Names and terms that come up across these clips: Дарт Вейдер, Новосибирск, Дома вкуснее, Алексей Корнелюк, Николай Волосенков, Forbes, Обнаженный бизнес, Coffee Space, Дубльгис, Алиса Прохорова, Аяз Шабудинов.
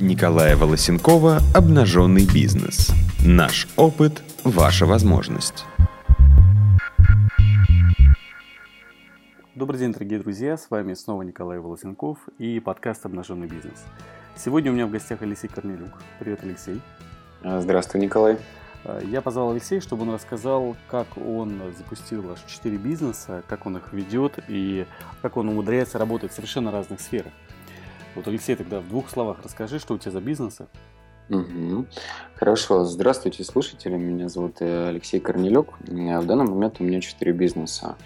Николая Волосенкова «Обнаженный бизнес». Наш опыт – ваша возможность. Добрый день, дорогие друзья, с вами снова Николай Волосенков и подкаст «Обнаженный бизнес». Сегодня у меня в гостях Алексей Корнелюк. Привет, Алексей. Здравствуй, Николай. Я позвал Алексея, чтобы он рассказал, как он запустил аж 4 бизнеса, как он их ведет и как он умудряется работать в совершенно разных сферах. Вот, Алексей, тогда в 2 словах расскажи, что у тебя за бизнесы. Хорошо. Здравствуйте, слушатели. Меня зовут Алексей Корнелюк. В данный момент у меня 4 бизнеса.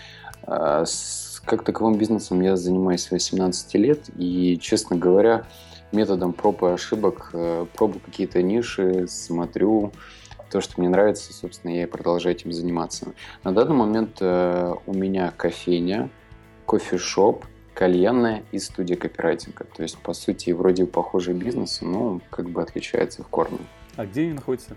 Как таковым бизнесом я занимаюсь с 18 лет и, честно говоря, методом проб и ошибок, пробую какие-то ниши, смотрю то, что мне нравится, собственно, я и продолжаю этим заниматься. На данный момент у меня кофейня, кофешоп, кальянная и студия копирайтинга. То есть, по сути, вроде похожий бизнес, но как бы отличается в корне. А где они находятся?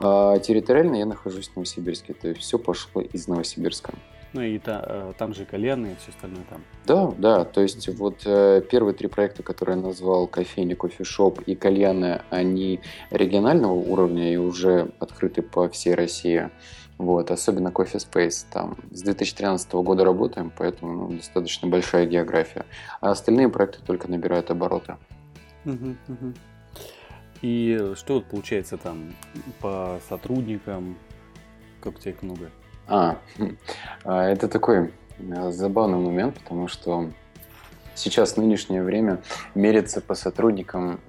Территориально я нахожусь в Новосибирске. То есть, все пошло из Новосибирска. Ну и там же кальянные, все остальное там. Да. То есть вот первые 3 проекта, которые я назвал кофейня, кофешоп и кальяны, они регионального уровня и уже открыты по всей России. Вот, особенно Coffee Space. Там с 2013 года работаем, поэтому достаточно большая география. А остальные проекты только набирают обороты. И что получается там по сотрудникам? Как тебе их много? Это такой забавный момент, потому что сейчас в нынешнее время мериться по сотрудникам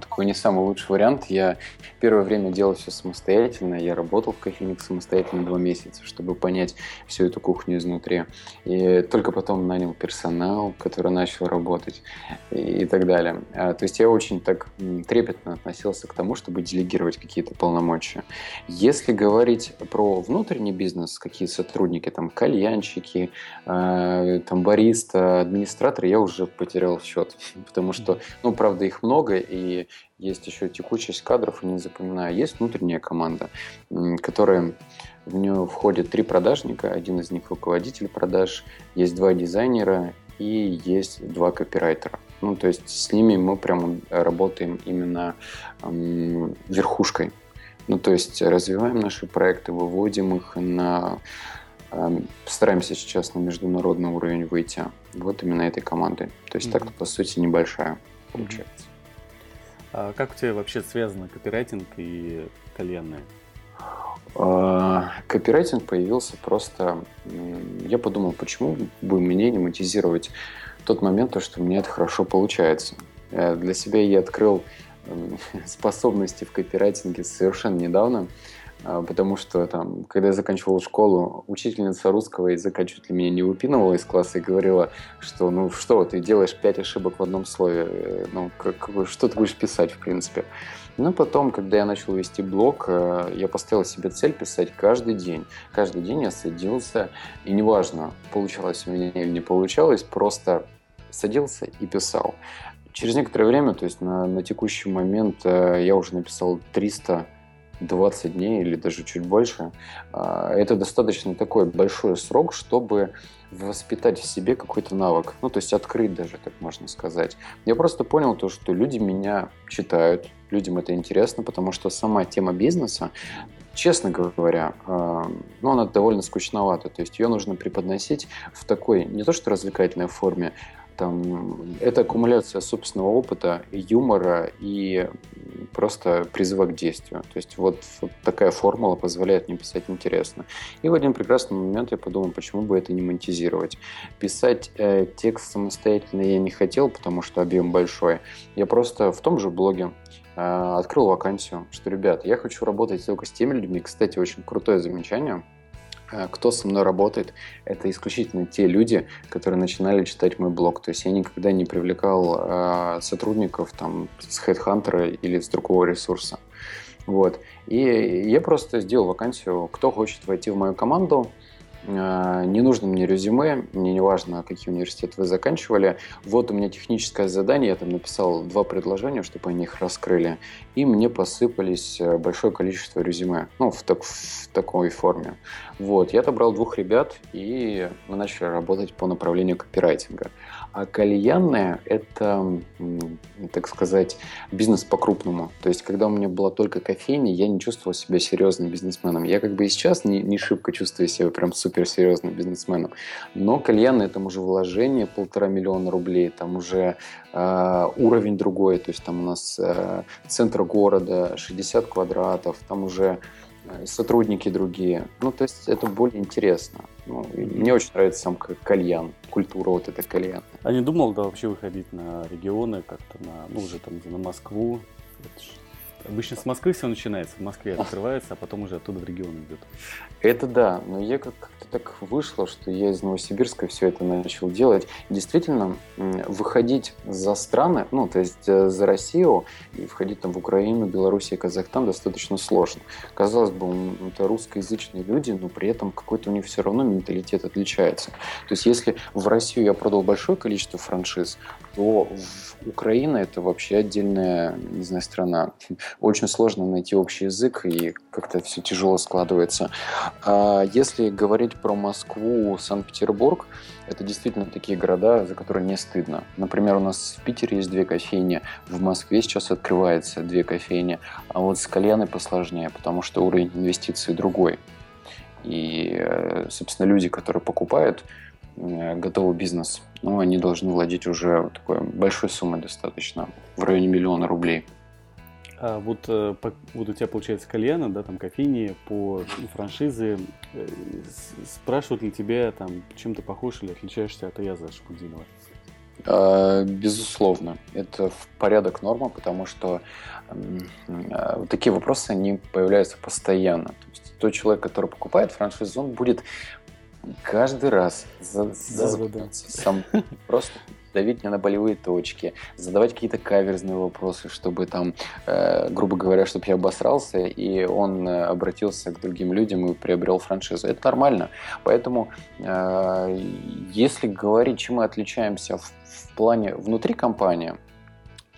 такой не самый лучший вариант. Я первое время делал все самостоятельно, я работал в кофейне самостоятельно 2 месяца, чтобы понять всю эту кухню изнутри. И только потом нанял персонал, который начал работать и так далее. То есть я очень так трепетно относился к тому, чтобы делегировать какие-то полномочия. Если говорить про внутренний бизнес, какие сотрудники, там кальянщики, там бариста, администраторы, я уже потерял счет, потому что, правда, их много, и есть еще текучесть кадров, и не запоминаю. Есть внутренняя команда, которая в нее входит 3 продажника, один из них руководитель продаж, есть 2 дизайнера и есть 2 копирайтера. То есть с ними мы прямо работаем именно верхушкой. То есть развиваем наши проекты, выводим их на... Стараемся сейчас на международный уровень выйти. Вот именно этой команды. То есть так-то, по сути, небольшая получается. А как у тебя вообще связаны копирайтинг и кальянная? Копирайтинг появился просто... Я подумал, почему бы мне не монетизировать тот момент, что мне это хорошо получается. Для себя я открыл способности в копирайтинге совершенно недавно. Потому что, когда я заканчивал школу, учительница русского языка чуть ли меня не выпинывала из класса и говорила, что, ты делаешь 5 ошибок в одном слове, что ты будешь писать, в принципе. Потом, когда я начал вести блог, я поставил себе цель писать каждый день. Каждый день я садился, и неважно, получалось у меня или не получалось, просто садился и писал. Через некоторое время, то есть на текущий момент, я уже написал 320 дней или даже чуть больше. Это достаточно такой большой срок, чтобы воспитать в себе какой-то навык. То есть открыть даже, так можно сказать. Я просто понял то, что люди меня читают, людям это интересно, потому что сама тема бизнеса, честно говоря, она довольно скучновата. То есть ее нужно преподносить в такой, не то что развлекательной форме, это аккумуляция собственного опыта, юмора и просто призыва к действию. То есть вот такая формула позволяет мне писать интересно. И в один прекрасный момент я подумал, почему бы это не монетизировать. Писать текст самостоятельно я не хотел, потому что объем большой. Я просто в том же блоге открыл вакансию, что, ребят, я хочу работать только с теми людьми. Кстати, очень крутое замечание. Кто со мной работает, это исключительно те люди, которые начинали читать мой блог. То есть я никогда не привлекал сотрудников с HeadHunter или с другого ресурса. Вот. И я просто сделал вакансию, кто хочет войти в мою команду. Не нужно мне резюме, мне не важно, какие университеты вы заканчивали. Вот у меня техническое задание, я написал 2 предложения, чтобы они их раскрыли, и мне посыпались большое количество резюме, в такой форме. Вот, я отобрал 2 ребят, и мы начали работать по направлению копирайтинга. А кальянная – это, так сказать, бизнес по-крупному. То есть, когда у меня была только кофейня, я не чувствовал себя серьезным бизнесменом. Я как бы и сейчас не шибко чувствую себя прям суперсерьезным бизнесменом. Но кальянная – там уже вложение 1,5 миллиона рублей, там уже уровень другой. То есть, там у нас центр города, 60 квадратов, там уже сотрудники другие. Ну, то есть, это более интересно. Ну, мне очень нравится сам кальян, культура вот эта кальян. А не думал, да, вообще выходить на регионы, как-то на, ну, уже там на Москву? Обычно с Москвы все начинается, в Москве открывается, а потом уже оттуда в регионы идет. Это да, но я как-то так вышло, что я из Новосибирска все это начал делать. Действительно, выходить за страны, ну, то есть за Россию, и входить там в Украину, Белоруссию, Казахстан достаточно сложно. Казалось бы, это русскоязычные люди, но при этом какой-то у них все равно менталитет отличается. То есть если в Россию я продал большое количество франшиз, то Украина – это вообще отдельная, не знаю, страна. Очень сложно найти общий язык, и как-то все тяжело складывается. Если говорить про Москву, Санкт-Петербург, это действительно такие города, за которые не стыдно. Например, у нас в Питере есть 2 кофейни, в Москве сейчас открывается 2 кофейни, а вот с кальяной посложнее, потому что уровень инвестиций другой. И, собственно, люди, которые покупают готовый бизнес, ну, они должны владеть уже вот такой большой суммой достаточно, в районе 1 миллиона рублей. А вот у тебя получается кальяна, да, там кофейни по франшизе. Спрашивают ли тебя, там, чем ты похож или отличаешься от Аяза Шабудинова? Безусловно, это в порядок норма, потому что такие вопросы они появляются постоянно. То есть тот человек, который покупает франшизу, он будет каждый раз сам просто давить меня на болевые точки, задавать какие-то каверзные вопросы, чтобы там, грубо говоря, чтобы я обосрался, и он обратился к другим людям и приобрел франшизу. Это нормально. Поэтому, если говорить, чем мы отличаемся в плане внутри компании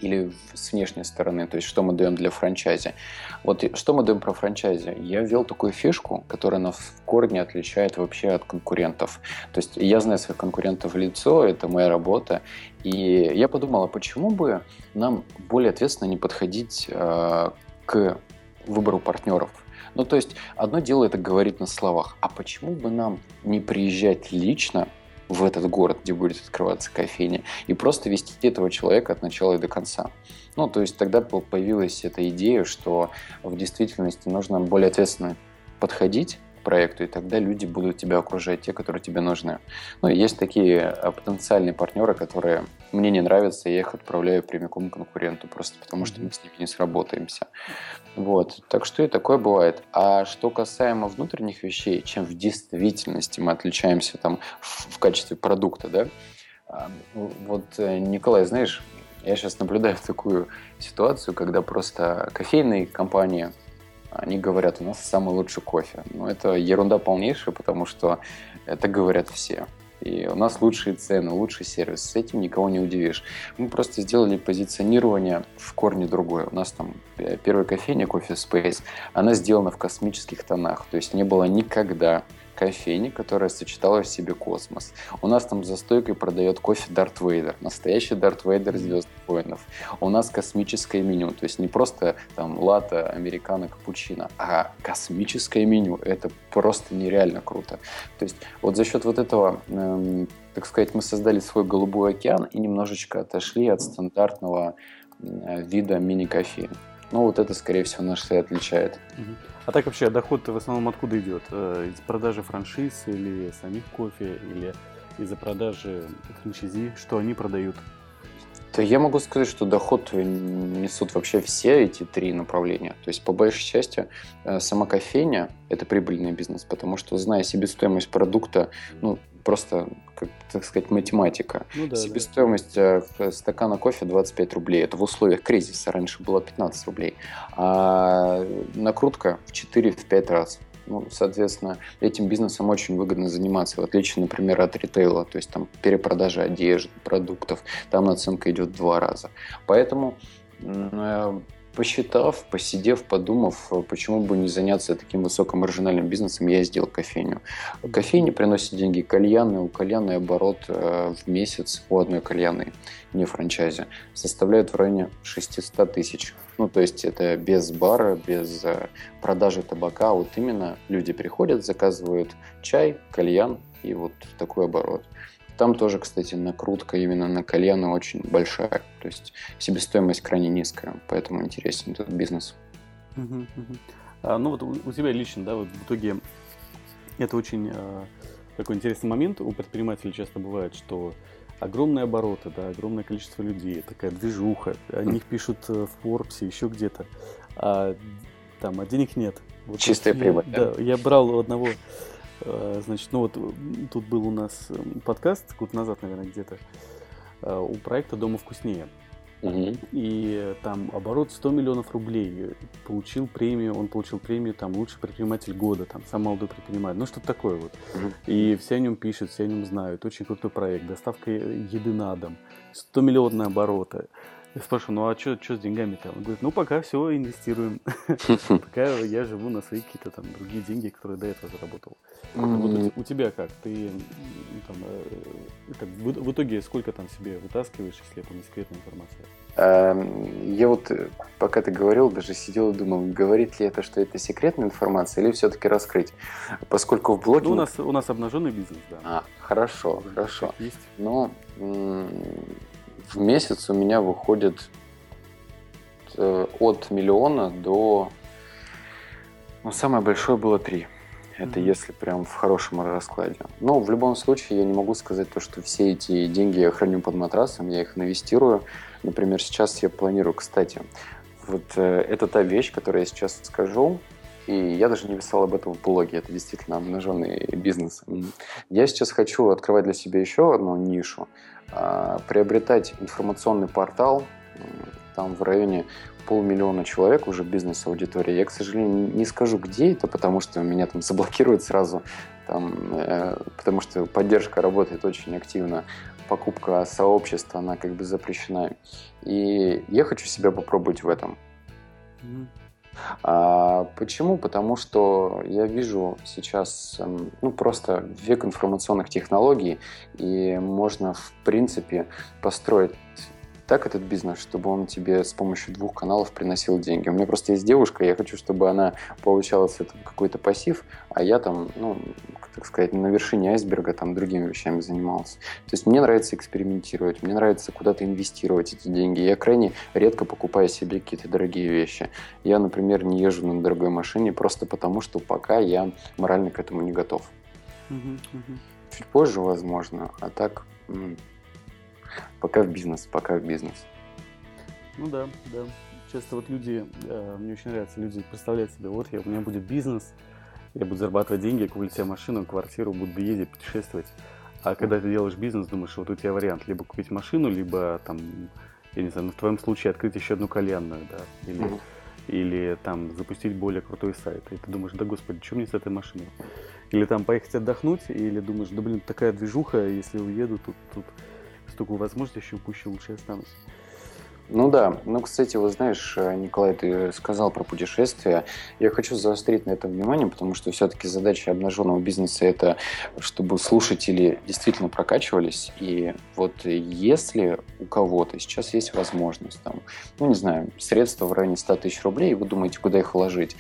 или с внешней стороны, то есть что мы даем для франчайзи. Вот что мы даем про франчайзи? Я ввел такую фишку, которая нас в корне отличает вообще от конкурентов. То есть я знаю своих конкурентов в лицо, это моя работа, и я подумал, а почему бы нам более ответственно не подходить к выбору партнеров? Ну, то есть одно дело это говорить на словах, а почему бы нам не приезжать лично в этот город, где будет открываться кофейня, и просто вести этого человека от начала и до конца. Ну, то есть тогда появилась эта идея, что в действительности нужно более ответственно подходить к проекту, и тогда люди будут тебя окружать, те, которые тебе нужны. Ну, и есть такие потенциальные партнеры, которые мне не нравятся, я их отправляю прямиком к конкуренту, просто потому что мы с ними не сработаемся. Вот, так что и такое бывает. А что касаемо внутренних вещей, чем в действительности мы отличаемся там в качестве продукта, да? Вот, Николай, знаешь, я сейчас наблюдаю такую ситуацию, когда просто кофейные компании, они говорят, у нас самый лучший кофе. Но это ерунда полнейшая, потому что это говорят все. И у нас лучшие цены, лучший сервис. С этим никого не удивишь. Мы просто сделали позиционирование в корне другое. У нас там первая кофейня Coffee Space, она сделана в космических тонах. То есть не было никогда кофейни, которая сочетала в себе космос. У нас там за стойкой продает кофе Дарт Вейдер, настоящий Дарт Вейдер «Звездных войнов». У нас космическое меню, то есть не просто там латте, американо, капучино, а космическое меню. Это просто нереально круто. То есть вот за счет вот этого, так сказать, мы создали свой голубой океан и немножечко отошли от стандартного вида мини-кофеин. Ну, вот это, скорее всего, нас и отличает. А так вообще доход-то в основном откуда идет? Из продажи франшиз или самих кофе, или из-за продажи франшизи, что они продают? То я могу сказать, что доход несут вообще все эти 3 направления. То есть, по большей части, сама кофейня – это прибыльный бизнес, потому что, зная себестоимость продукта, ну, просто, как, так сказать, математика. Ну, да, себестоимость стакана кофе 25 рублей. Это в условиях кризиса. Раньше было 15 рублей. А накрутка в 4-5 раз. Ну, соответственно, этим бизнесом очень выгодно заниматься, в отличие, например, от ритейла, то есть там перепродажа одежды, продуктов, там наценка идет в 2 раза. Поэтому посчитав, посидев, подумав, почему бы не заняться таким высокомаржинальным бизнесом, я сделал кофейню. Кофейня приносит деньги, кальяны, у кальянной оборот в месяц у одной кальянной, не франчайзе, составляет в районе 600 тысяч. Ну, то есть это без бара, без продажи табака, вот именно люди приходят, заказывают чай, кальян и вот такой оборот. Там тоже, кстати, накрутка именно на кальяны очень большая, то есть себестоимость крайне низкая, поэтому интересен этот бизнес. Ну вот у тебя лично, да, вот в итоге это очень такой интересный момент. У предпринимателей часто бывает, что огромные обороты, да, огромное количество людей, такая движуха, о них пишут в Forbes, еще где-то, а денег нет. Вот чистая прибыль. Да, я брал у одного... Значит, ну вот тут был у нас подкаст год назад, наверное, где-то, у проекта «Дома вкуснее». Угу. И там оборот 100 миллионов рублей. Он получил премию там, «Лучший предприниматель года», там, «Самый молодой предприниматель». Ну, что-то такое вот. Угу. И все о нем пишут, все о нем знают. Очень крутой проект. Доставка еды на дом. 100-миллионные обороты. Я спрашиваю, ну а что с деньгами-то? Он говорит, ну пока все инвестируем. Пока я живу на свои какие-то там другие деньги, которые до этого заработал. У тебя как? Ты в итоге сколько там себе вытаскиваешь, если это не секретная информация? Я вот, пока ты говорил, даже сидел и думал, говорит ли это, что это секретная информация, или все-таки раскрыть? Поскольку в блоге... У нас обнаженный бизнес, да. Хорошо. Есть. Но... В месяц у меня выходит от миллиона до... Ну, самое большое было 3. Это если прям в хорошем раскладе. Но в любом случае я не могу сказать то, что все эти деньги я храню под матрасом, я их инвестирую. Например, сейчас я планирую, кстати, вот это та вещь, которую я сейчас скажу, и я даже не писал об этом в блоге, это действительно обнаженный бизнес. Я сейчас хочу открывать для себя еще одну нишу, приобретать информационный портал, там в районе 500 000 человек уже бизнес-аудитория. Я, к сожалению, не скажу, где это, потому что меня там заблокируют сразу, потому что поддержка работает очень активно, покупка сообщества, она как бы запрещена. И я хочу себя попробовать в этом. Почему? Потому что я вижу сейчас просто век информационных технологий, и можно, в принципе, построить так этот бизнес, чтобы он тебе с помощью 2 каналов приносил деньги. У меня просто есть девушка, я хочу, чтобы она получала с этого какой-то пассив, а я там, так сказать, на вершине айсберга там другими вещами занимался. То есть мне нравится экспериментировать, мне нравится куда-то инвестировать эти деньги. Я крайне редко покупаю себе какие-то дорогие вещи. Я, например, не езжу на дорогой машине просто потому, что пока я морально к этому не готов. Чуть позже, возможно, а так... Пока в бизнес. Ну да. Часто вот люди, мне очень нравится, люди представляют себе, вот у меня будет бизнес, я буду зарабатывать деньги, я куплю себе машину, квартиру, буду ездить, путешествовать. А когда ты делаешь бизнес, думаешь, вот у тебя вариант либо купить машину, либо там, я не знаю, в твоем случае открыть еще одну кальянную, да, или там запустить более крутой сайт. И ты думаешь, да господи, что мне с этой машиной? Или там поехать отдохнуть, или думаешь, да блин, такая движуха, если уеду, тут столько возможностей, еще пуще лучше останусь. Ну да. Кстати, вот знаешь, Николай, ты сказал про путешествия. Я хочу заострить на этом внимание, потому что все-таки задача обнаженного бизнеса – это чтобы слушатели действительно прокачивались. И вот если у кого-то сейчас есть возможность, средства в районе 100 тысяч рублей, и вы думаете, куда их вложить,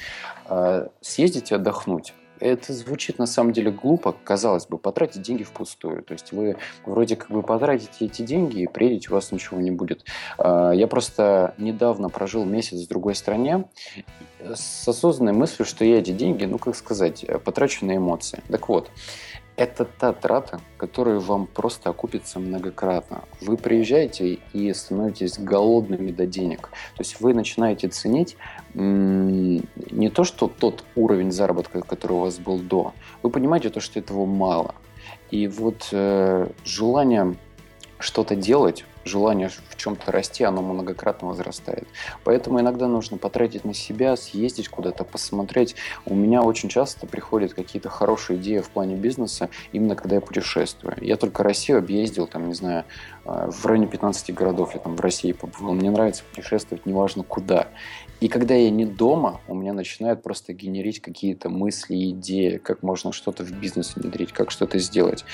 съездите отдохнуть. Это звучит на самом деле глупо, казалось бы, потратить деньги впустую. То есть вы вроде как бы потратите эти деньги, и приедете, у вас ничего не будет. Я просто недавно прожил месяц в другой стране с осознанной мыслью, что я эти деньги, потрачу на эмоции. Так вот, это та трата, которая вам просто окупится многократно. Вы приезжаете и становитесь голодными до денег. То есть вы начинаете ценить не то, что тот уровень заработка, который у вас был до. Вы понимаете то, что этого мало. И вот желание что-то делать, желание в чем-то расти, оно многократно возрастает. Поэтому иногда нужно потратить на себя, съездить куда-то, посмотреть. У меня очень часто приходят какие-то хорошие идеи в плане бизнеса, именно когда я путешествую. Я только Россию объездил, там, не знаю, в районе 15 городов я там в России побывал. Мне нравится путешествовать, неважно куда. И когда я не дома, у меня начинают просто генерить какие-то мысли, идеи, как можно что-то в бизнес внедрить, как что-то сделать.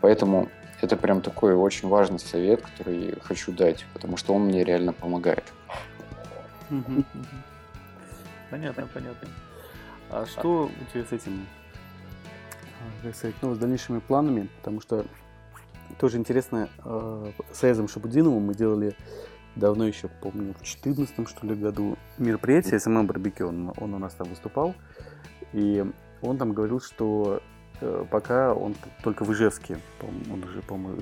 Поэтому это прям такой очень важный совет, который я хочу дать, потому что он мне реально помогает. Понятно, понятно. А что у тебя с этим, как сказать, ну, с дальнейшими планами? Потому что тоже интересно, с Аязом Шабудиновым мы делали давно еще, помню, в 14-м, что ли, году мероприятие СММ-барбекю, он у нас там выступал, и он там говорил, что пока он только в Ижевске, он уже, по-моему,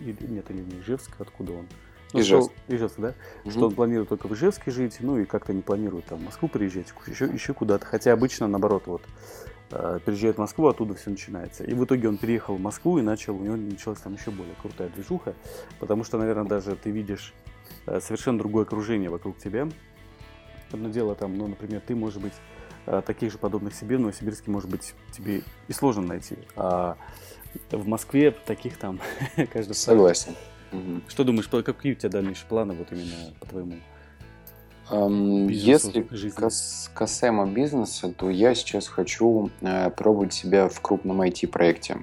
нет, или не Ижевск, откуда он? Ижевск, да? Что он планирует только в Ижевске жить, ну и как-то не планирует там в Москву приезжать, еще куда-то, хотя обычно, наоборот, вот, переезжает в Москву, оттуда все начинается. И в итоге он переехал в Москву и начал, у него началась там еще более крутая движуха, потому что, наверное, даже ты видишь совершенно другое окружение вокруг тебя. Одно дело там, ну, например, ты, может быть, таких же подобных себе, но в Новосибирске, может быть, тебе и сложно найти. А в Москве таких там каждый... Согласен. Что думаешь, какие у тебя дальнейшие планы вот именно по твоему бизнесу, если жизни? Касаемо бизнеса, то я сейчас хочу пробовать себя в крупном IT-проекте.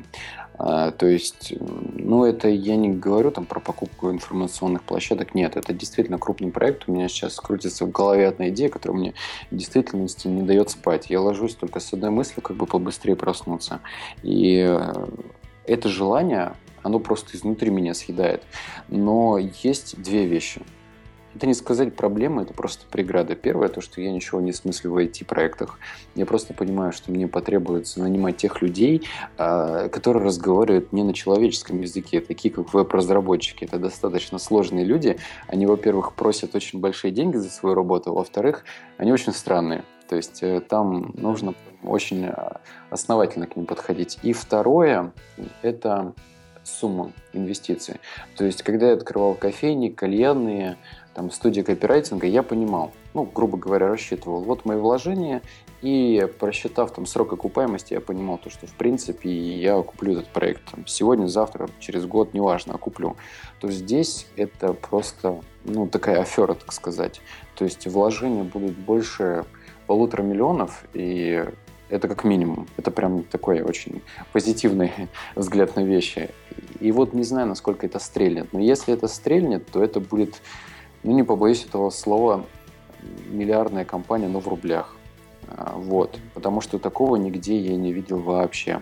То есть, ну, это я не говорю там про покупку информационных площадок, нет, это действительно крупный проект, у меня сейчас крутится в голове одна идея, которая мне в действительности не дает спать, я ложусь только с одной мыслью, как бы побыстрее проснуться, и это желание, оно просто изнутри меня съедает, но есть две вещи. Это не сказать проблема, это просто преграда. Первое, то, что я ничего не смыслю в IT-проектах. Я просто понимаю, что мне потребуется нанимать тех людей, которые разговаривают не на человеческом языке, такие как веб-разработчики. Это достаточно сложные люди. Они, во-первых, просят очень большие деньги за свою работу, во-вторых, они очень странные. То есть там нужно очень основательно к ним подходить. И второе, это сумма инвестиций. То есть, когда я открывал кофейни, кальянные, там, студии копирайтинга, я понимал, ну, грубо говоря, рассчитывал, вот мои вложения, и просчитав там срок окупаемости, я понимал то, что, в принципе, я окуплю этот проект там, сегодня, завтра, через год, неважно, окуплю. То здесь это просто, ну, такая афера, так сказать. То есть, вложения будут больше 1,5 миллиона, и это как минимум. Это прям такой очень позитивный взгляд на вещи. И вот не знаю, насколько это стрельнет. Но если это стрельнет, то это будет, ну, не побоюсь этого слова, миллиардная компания, но в рублях. Вот. Потому что такого нигде я не видел вообще.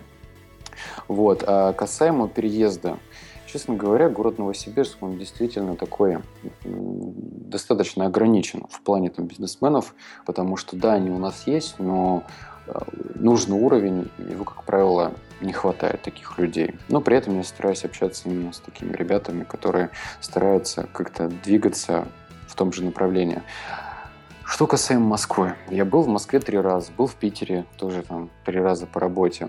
Вот. А касаемо переезда. Честно говоря, город Новосибирск, он действительно такой достаточно ограничен в плане там бизнесменов, потому что, да, они у нас есть, но нужный уровень, его, как правило, не хватает таких людей. Но при этом я стараюсь общаться именно с такими ребятами, которые стараются как-то двигаться в том же направлении. Что касаемо Москвы. Я был в Москве 3 раза, был в Питере тоже там 3 раза по работе.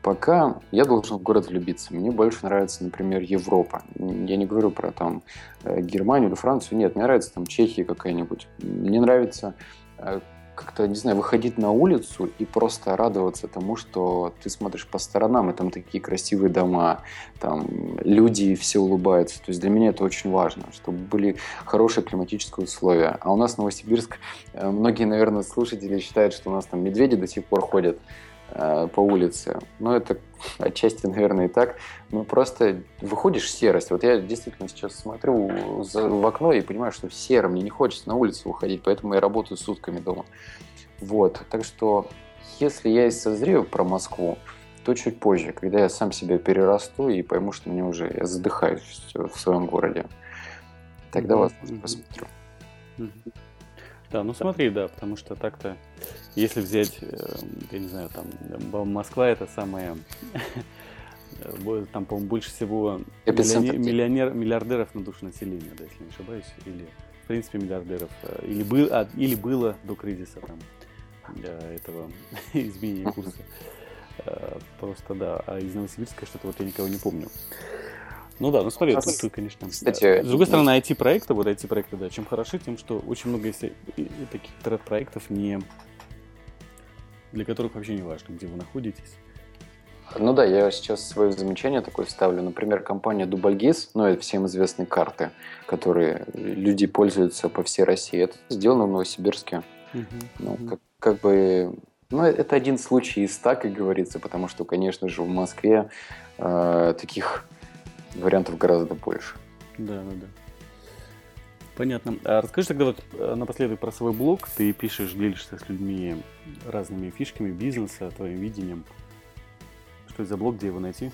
Пока я должен в город влюбиться. Мне больше нравится, например, Европа. Я не говорю про там Германию или Францию. Нет, мне нравится там Чехия какая-нибудь. Мне нравится как-то, не знаю, выходить на улицу и просто радоваться тому, что ты смотришь по сторонам, и там такие красивые дома, там люди, все улыбаются. То есть для меня это очень важно, чтобы были хорошие климатические условия. А у нас Новосибирск, многие, наверное, слушатели считают, что у нас там медведи до сих пор ходят по улице. Но это отчасти, наверное, и так. Но просто выходишь в серость. Вот я действительно сейчас смотрю в окно и понимаю, что серо, мне не хочется на улицу выходить, поэтому я работаю сутками дома. Вот. Так что, если я и созрею про Москву, то чуть позже, когда я сам себя перерасту и пойму, что мне уже, я задыхаюсь в своем городе. Тогда вас посмотрю. Да, ну смотри, да, потому что так-то, если взять, я не знаю, там, Москва, это самое, там, по-моему, больше всего миллиардеров на душу населения, да, если не ошибаюсь, или, в принципе, миллиардеров, или было до кризиса, там, этого изменения курса, просто, да, а из Новосибирска что-то вот я никого не помню. Ну да, ну смотри, тут, конечно. Кстати, с другой стороны, IT-проекты, вот IT-проекты, да, чем хороши, тем, что очень много есть таких проектов, не для которых вообще не важно, где вы находитесь. Ну да, я сейчас свое замечание такое вставлю. Например, компания Дубльгис, ну это всем известные карты, которые люди пользуются по всей России. Это сделано в Новосибирске. Ну, это один случай из 100, как говорится, потому что, конечно же, в Москве таких вариантов гораздо больше. Да, да, да. Понятно. А расскажи тогда вот напоследок про свой блог. Ты пишешь, делишься с людьми разными фишками бизнеса, твоим видением. Что это за блог, где его найти?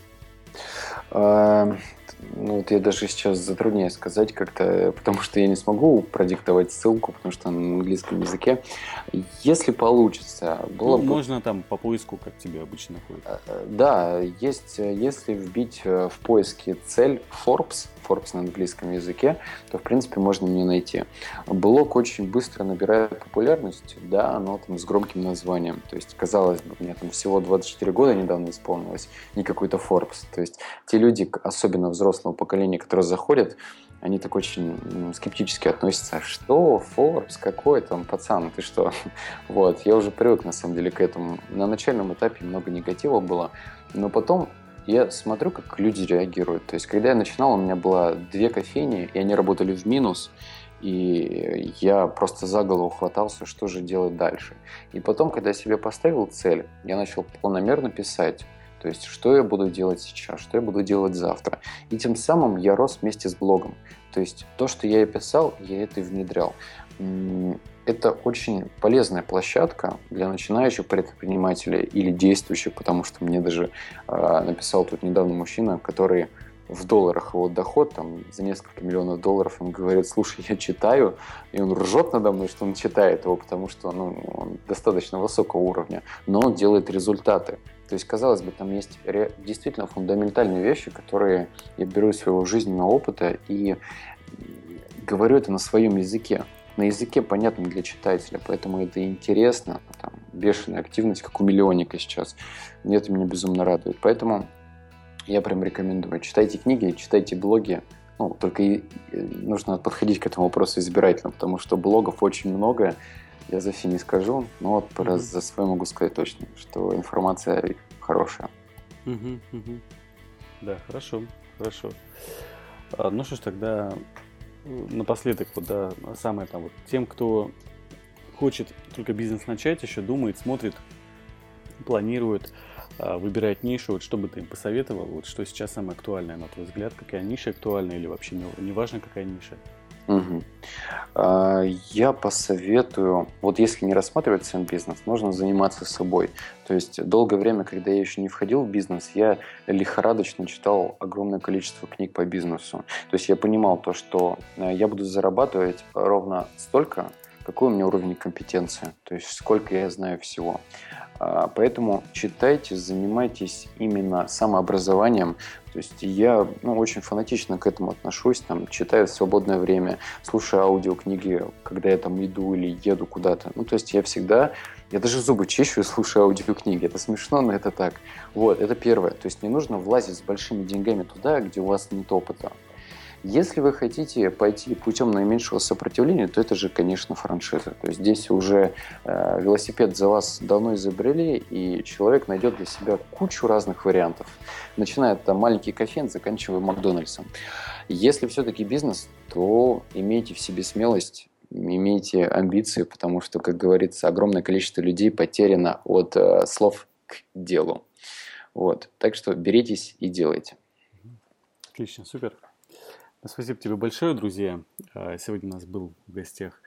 Ну, вот я даже сейчас затрудняюсь сказать как-то, потому что я не смогу продиктовать ссылку, потому что она на английском языке. Если получится, было бы... Можно там по поиску, как тебе обычно ходит. Да, есть, если вбить в поиске цель Forbes на английском языке, то, в принципе, можно меня найти. Блог очень быстро набирает популярность, да, но там с громким названием. То есть, казалось бы, мне там всего 24 года недавно исполнилось, не какой-то Forbes. То есть, те люди, особенно взрослого поколения, которые заходят, они так очень скептически относятся. Что? Forbes? Какой там пацан? Ты что? Вот. Я уже привык, на самом деле, к этому. На начальном этапе много негатива было, но потом я смотрю, как люди реагируют. То есть, когда я начинал, у меня было 2 кофейни, и они работали в минус, и я просто за голову хватался, что же делать дальше. И потом, когда я себе поставил цель, я начал планомерно писать. То есть, что я буду делать сейчас, что я буду делать завтра. И тем самым я рос вместе с блогом. То есть, то, что я и писал, я это и внедрял. Это очень полезная площадка для начинающих предпринимателей или действующих, потому что мне даже написал тут недавно мужчина, который в долларах его доход, там, за несколько миллионов долларов, он говорит, слушай, я читаю, и он ржет надо мной, что он читает его, потому что он достаточно высокого уровня, но он делает результаты. То есть, казалось бы, там есть действительно фундаментальные вещи, которые я беру из своего жизненного опыта и говорю это на своем языке. На языке, понятном для читателя, поэтому это интересно. Там, бешеная активность, как у миллионника сейчас. И это меня безумно радует. Поэтому я прям рекомендую. Читайте книги, читайте блоги. Ну, только и нужно подходить к этому вопросу избирательно, потому что блогов очень много. Я за все не скажу, но вот за свое могу сказать точно, что информация хорошая. Да, хорошо. Ну что ж, тогда напоследок, вот, да, самое там, вот, тем, кто хочет только бизнес начать, еще думает, смотрит, планирует, выбирает нишу, вот, что бы ты им посоветовал, вот, что сейчас самое актуальное, на твой взгляд, какая ниша актуальна или вообще не важно, какая ниша? Я посоветую, вот если не рассматривать сам бизнес, нужно заниматься собой. То есть долгое время, когда я еще не входил в бизнес, я лихорадочно читал огромное количество книг по бизнесу. То есть я понимал то, что я буду зарабатывать ровно столько, какой у меня уровень компетенции, то есть сколько я знаю всего. Поэтому читайте, занимайтесь именно самообразованием. То есть я очень фанатично к этому отношусь, там, читаю в свободное время, слушаю аудиокниги, когда я там иду или еду куда-то. Ну, то есть я даже зубы чищу и слушаю аудиокниги. Это смешно, но это так. Вот, это первое. То есть не нужно влазить с большими деньгами туда, где у вас нет опыта. Если вы хотите пойти путем наименьшего сопротивления, то это же, конечно, франшиза. То есть здесь уже велосипед за вас давно изобрели, и человек найдет для себя кучу разных вариантов. Начиная от маленький кофеин, заканчивая Макдональдсом. Если все-таки бизнес, то имейте в себе смелость, имейте амбиции, потому что, как говорится, огромное количество людей потеряно от слов к делу. Вот. Так что беритесь и делайте. Отлично, супер. Спасибо тебе большое, друзья. Сегодня у нас был в гостях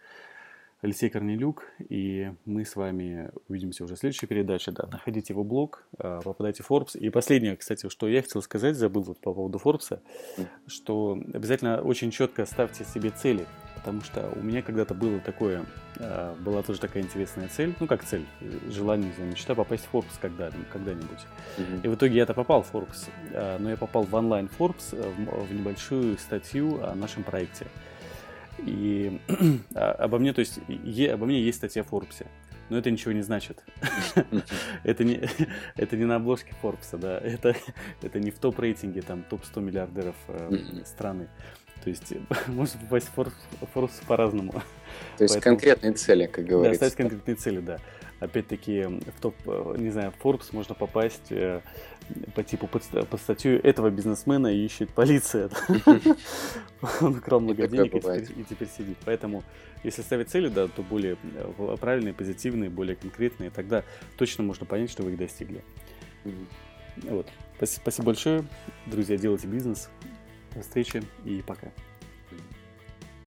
Алексей Корнелюк, и мы с вами увидимся уже в следующей передаче. Да, находите его блог, попадайте в Forbes. И последнее, кстати, что я хотел сказать, забыл вот по поводу Forbes, что обязательно очень четко ставьте себе цели, потому что у меня когда-то было такое, была тоже такая интересная цель, ну как цель, желание, мечта попасть в Forbes когда-нибудь. И в итоге я-то попал в Forbes, но я попал в онлайн Forbes, в небольшую статью о нашем проекте. И обо мне есть статья в Forbes. Но это ничего не значит. Это не на обложке Forbes, да. Это не в топ-рейтинге, там, топ-100 миллиардеров страны. То есть можно попасть в Forbes по-разному. То есть конкретные цели, как говорится. Да, ставить конкретные цели, да. Опять-таки, в топ, не знаю, Forbes можно попасть по типу под статью «Этого бизнесмена ищет полиция». Он украл много денег и теперь сидит. Поэтому, если ставить цели, да, то более правильные, позитивные, более конкретные, тогда точно можно понять, что вы их достигли. Вот. Спасибо большое, друзья, делайте бизнес. До встречи и пока.